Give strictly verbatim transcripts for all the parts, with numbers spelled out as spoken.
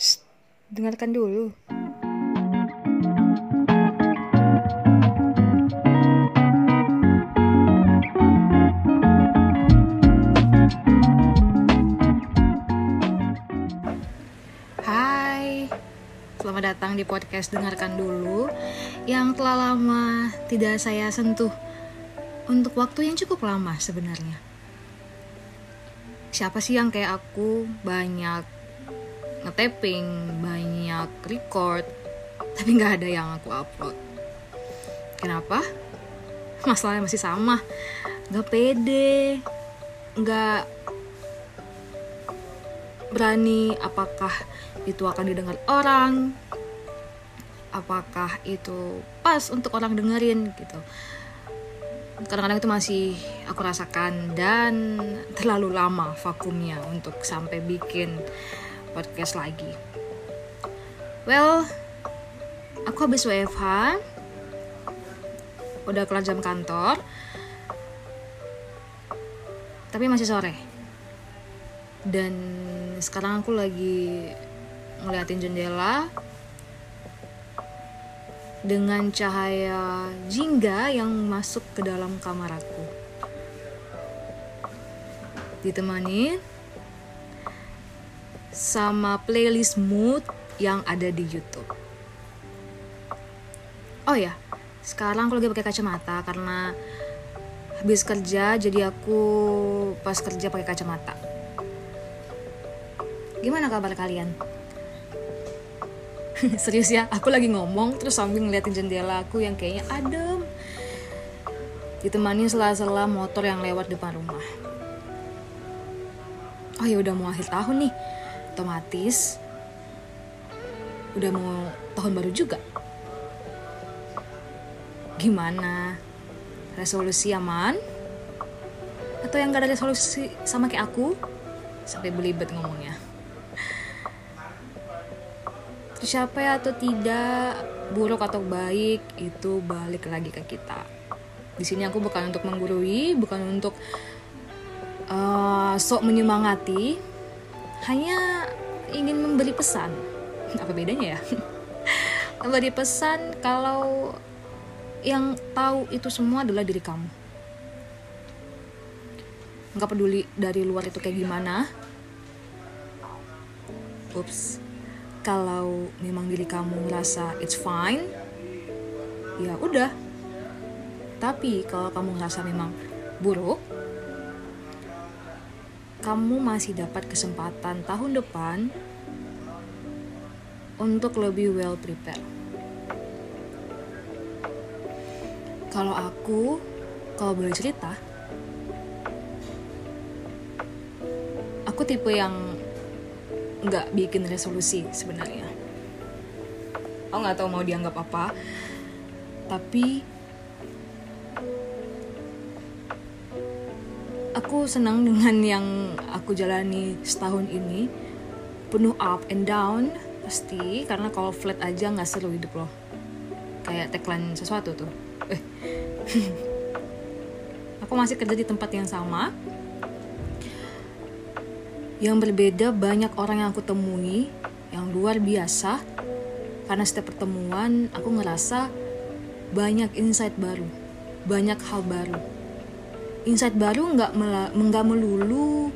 Shh, dengarkan dulu. Hai, selamat datang di podcast Dengarkan Dulu yang telah lama tidak saya sentuh untuk waktu yang cukup lama sebenarnya. Siapa sih yang kayak aku banyak nge-taping, banyak record, tapi gak ada yang aku upload. Kenapa? Masalahnya masih sama. Gak pede, gak berani. Apakah itu akan didengar orang? Apakah itu pas untuk orang dengerin gitu? Kadang-kadang itu masih aku rasakan dan terlalu lama vakumnya untuk sampai bikin podcast lagi. Well, aku habis W F H, udah kelar jam kantor, tapi masih sore. Dan sekarang aku lagi ngeliatin jendela dengan cahaya jingga yang masuk ke dalam kamar aku, ditemani sama playlist mood yang ada di YouTube. Oh ya, sekarang aku lagi pakai kacamata karena habis kerja, jadi aku pas kerja pakai kacamata. Gimana kabar kalian? Serius ya, aku lagi ngomong terus sambil ngeliatin jendela aku yang kayaknya adem, ditemani sela-sela motor yang lewat depan rumah. Oh ya, udah mau akhir tahun nih, otomatis udah mau tahun baru juga. Gimana? Resolusi aman? Atau yang gak ada resolusi sama kayak aku? Sampai belibet ngomongnya. Tercapai atau tidak, buruk atau baik, itu balik lagi ke kita. Di sini aku bukan untuk menggurui, bukan untuk uh, sok menyemangati, hanya ingin memberi pesan. Apa bedanya ya? Memberi pesan kalau yang tahu itu semua adalah diri kamu. Nggak peduli dari luar itu kayak gimana. Ups. Kalau memang diri kamu ngerasa it's fine, ya udah. Tapi kalau kamu ngerasa memang buruk, kamu masih dapat kesempatan tahun depan untuk lebih well prepare. Kalau aku, kalau boleh cerita, aku tipe yang nggak bikin resolusi sebenarnya. Aku nggak tahu mau dianggap apa, tapi aku senang dengan yang aku jalani setahun ini. Penuh up and down pasti, karena kalau flat aja nggak seru hidup loh. Kayak tagline sesuatu tuh. Eh. Aku masih kerja di tempat yang sama. Yang berbeda banyak orang yang aku temui yang luar biasa. Karena setiap pertemuan aku ngerasa banyak insight baru, banyak hal baru. Insight baru nggak nggak melulu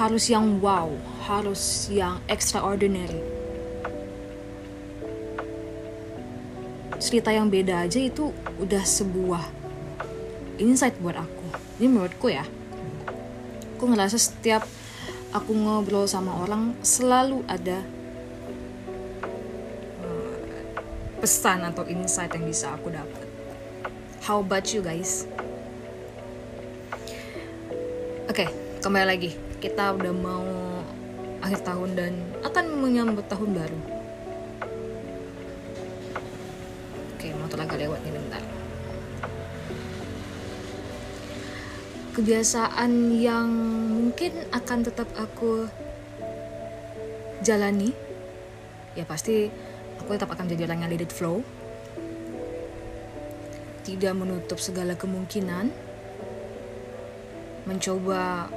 harus yang wow, harus yang extraordinary. Cerita yang beda aja itu udah sebuah insight buat aku. Ini menurutku ya. Aku ngerasa setiap aku ngobrol sama orang selalu ada pesan atau insight yang bisa aku dapat. How about you guys? Oke, okay, kembali lagi. Kita udah mau akhir tahun dan akan menyambut tahun baru. Oke, okay, motor agak lewat nih bentar. Kebiasaan yang mungkin akan tetap aku jalani, ya pasti aku tetap akan jadi orang yang let it flow. Tidak menutup segala kemungkinan, mencoba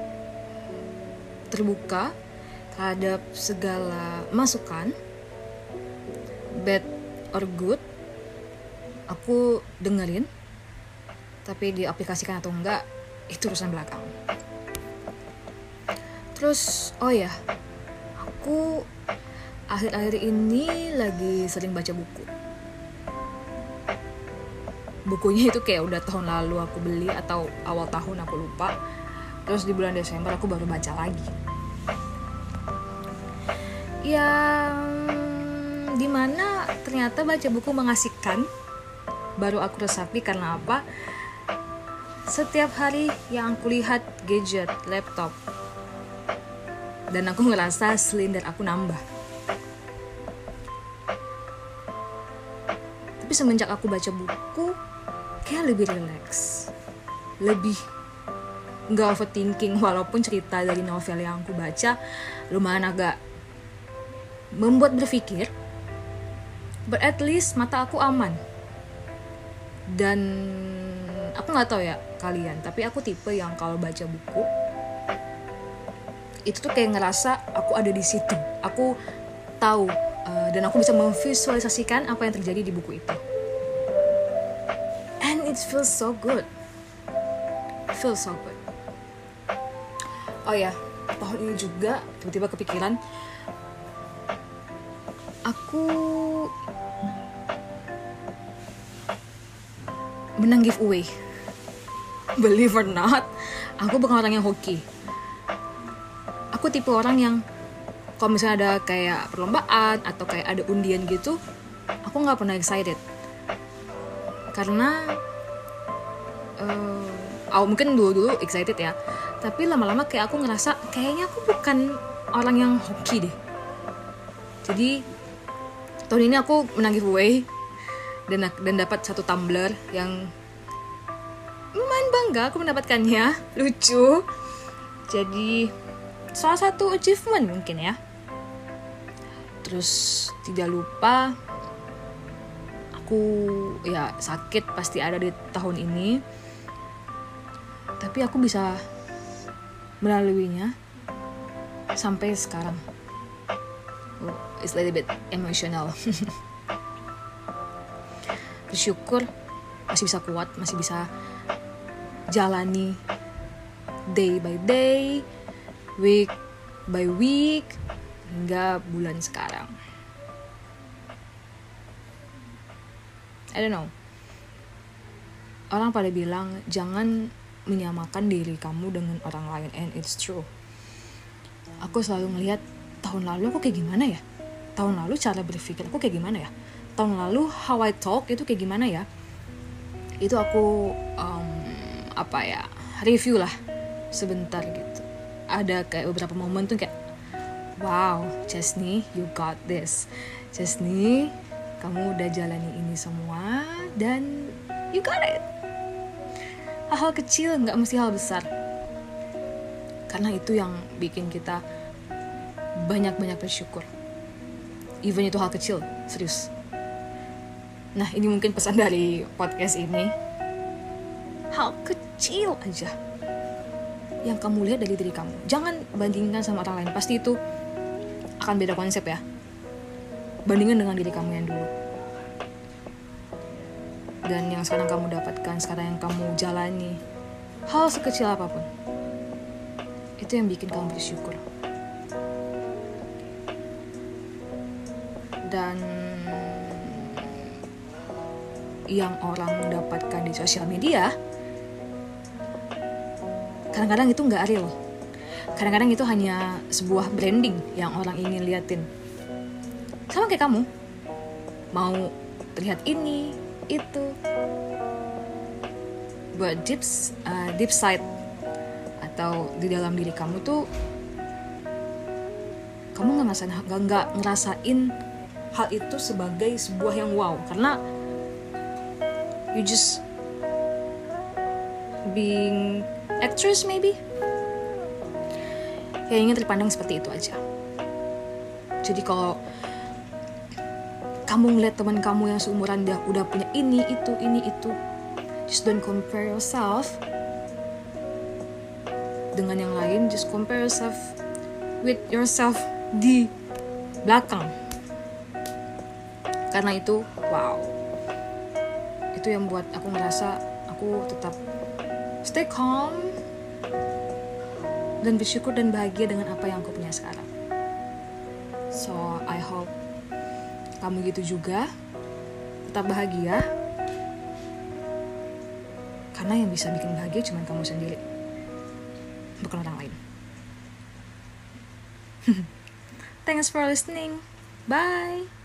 terbuka terhadap segala masukan, bad or good, aku dengerin, tapi diaplikasikan atau enggak, itu urusan belakang. Terus, oh ya, aku akhir-akhir ini lagi sering baca buku. Bukunya itu kayak udah tahun lalu aku beli atau awal tahun aku lupa. Terus di bulan Desember aku baru baca lagi. Yang dimana ternyata baca buku mengasihkan. Baru aku resapi karena apa? Setiap hari yang aku lihat gadget, laptop, dan aku ngerasa silinder aku nambah. Tapi semenjak aku baca buku, kayak lebih relax, lebih gak overthinking. Walaupun cerita dari novel yang aku baca lumayan agak membuat berpikir, but at least mata aku aman. Dan aku gak tahu ya kalian, tapi aku tipe yang kalau baca buku itu tuh kayak ngerasa aku ada di situ. Aku tahu uh, dan aku bisa memvisualisasikan apa yang terjadi di buku itu. And it feels so good. It feels so good. Oh ya, tahun ini juga tiba-tiba kepikiran aku menang giveaway. Believe or not, aku bukan orang yang hoki. Aku tipe orang yang kalau misalnya ada kayak perlombaan atau kayak ada undian gitu, aku nggak pernah excited. Karena uh, oh, mungkin dulu-dulu excited ya, tapi lama-lama kayak aku ngerasa kayaknya aku bukan orang yang hoki deh. Jadi tahun ini aku menang giveaway dan dan dapat satu tumbler yang lumayan bangga aku mendapatkannya, lucu. Jadi salah satu achievement mungkin ya. Terus tidak lupa aku ya sakit pasti ada di tahun ini. Tapi aku bisa melaluinya sampai sekarang. Oh, it's a little bit emotional. Bersyukur masih bisa kuat, masih bisa jalani day by day, week by week, hingga bulan sekarang. I don't know. Orang pada bilang jangan menyamakan diri kamu dengan orang lain, and it's true. Aku selalu melihat tahun lalu aku kayak gimana ya? Tahun lalu cara berpikir aku kayak gimana ya? Tahun lalu how I talk itu kayak gimana ya? Itu aku um, apa ya, review lah sebentar gitu. Ada kayak beberapa momen tuh kayak wow, Chesney, you got this. Chesney, kamu udah jalani ini semua dan you got it. Hal-hal kecil, nggak mesti hal besar. Karena itu yang bikin kita banyak-banyak bersyukur. Even itu hal kecil, serius. Nah, ini mungkin pesan dari podcast ini. Hal kecil aja yang kamu lihat dari diri kamu, jangan bandingkan sama orang lain. Pasti itu akan beda konsep ya. Bandingkan dengan diri kamu yang dulu. Dan yang sekarang kamu dapatkan, sekarang yang kamu jalani, hal sekecil apapun, itu yang bikin kamu bersyukur. Dan yang orang dapatkan di sosial media kadang-kadang itu nggak real, kadang-kadang itu hanya sebuah branding yang orang ingin liatin. Sama kayak kamu mau terlihat ini itu, buat deep uh, deep side atau di dalam diri kamu tuh kamu nggak ngerasain nggak ngerasain hal itu sebagai sebuah yang wow, karena you just being actress maybe. Ya ingin terpandang seperti itu aja. Jadi kalau kamu ngeliat teman kamu yang seumuran dia udah punya ini itu ini itu, just don't compare yourself dengan yang lain. Just compare yourself with yourself di belakang. Karena itu, wow, itu yang buat aku merasa aku tetap stay calm dan bersyukur dan bahagia dengan apa yang aku punya sekarang. So I hope kamu gitu juga, tetap bahagia, karena yang bisa bikin bahagia cuma kamu sendiri, bukan orang lain. Thanks for listening. Bye.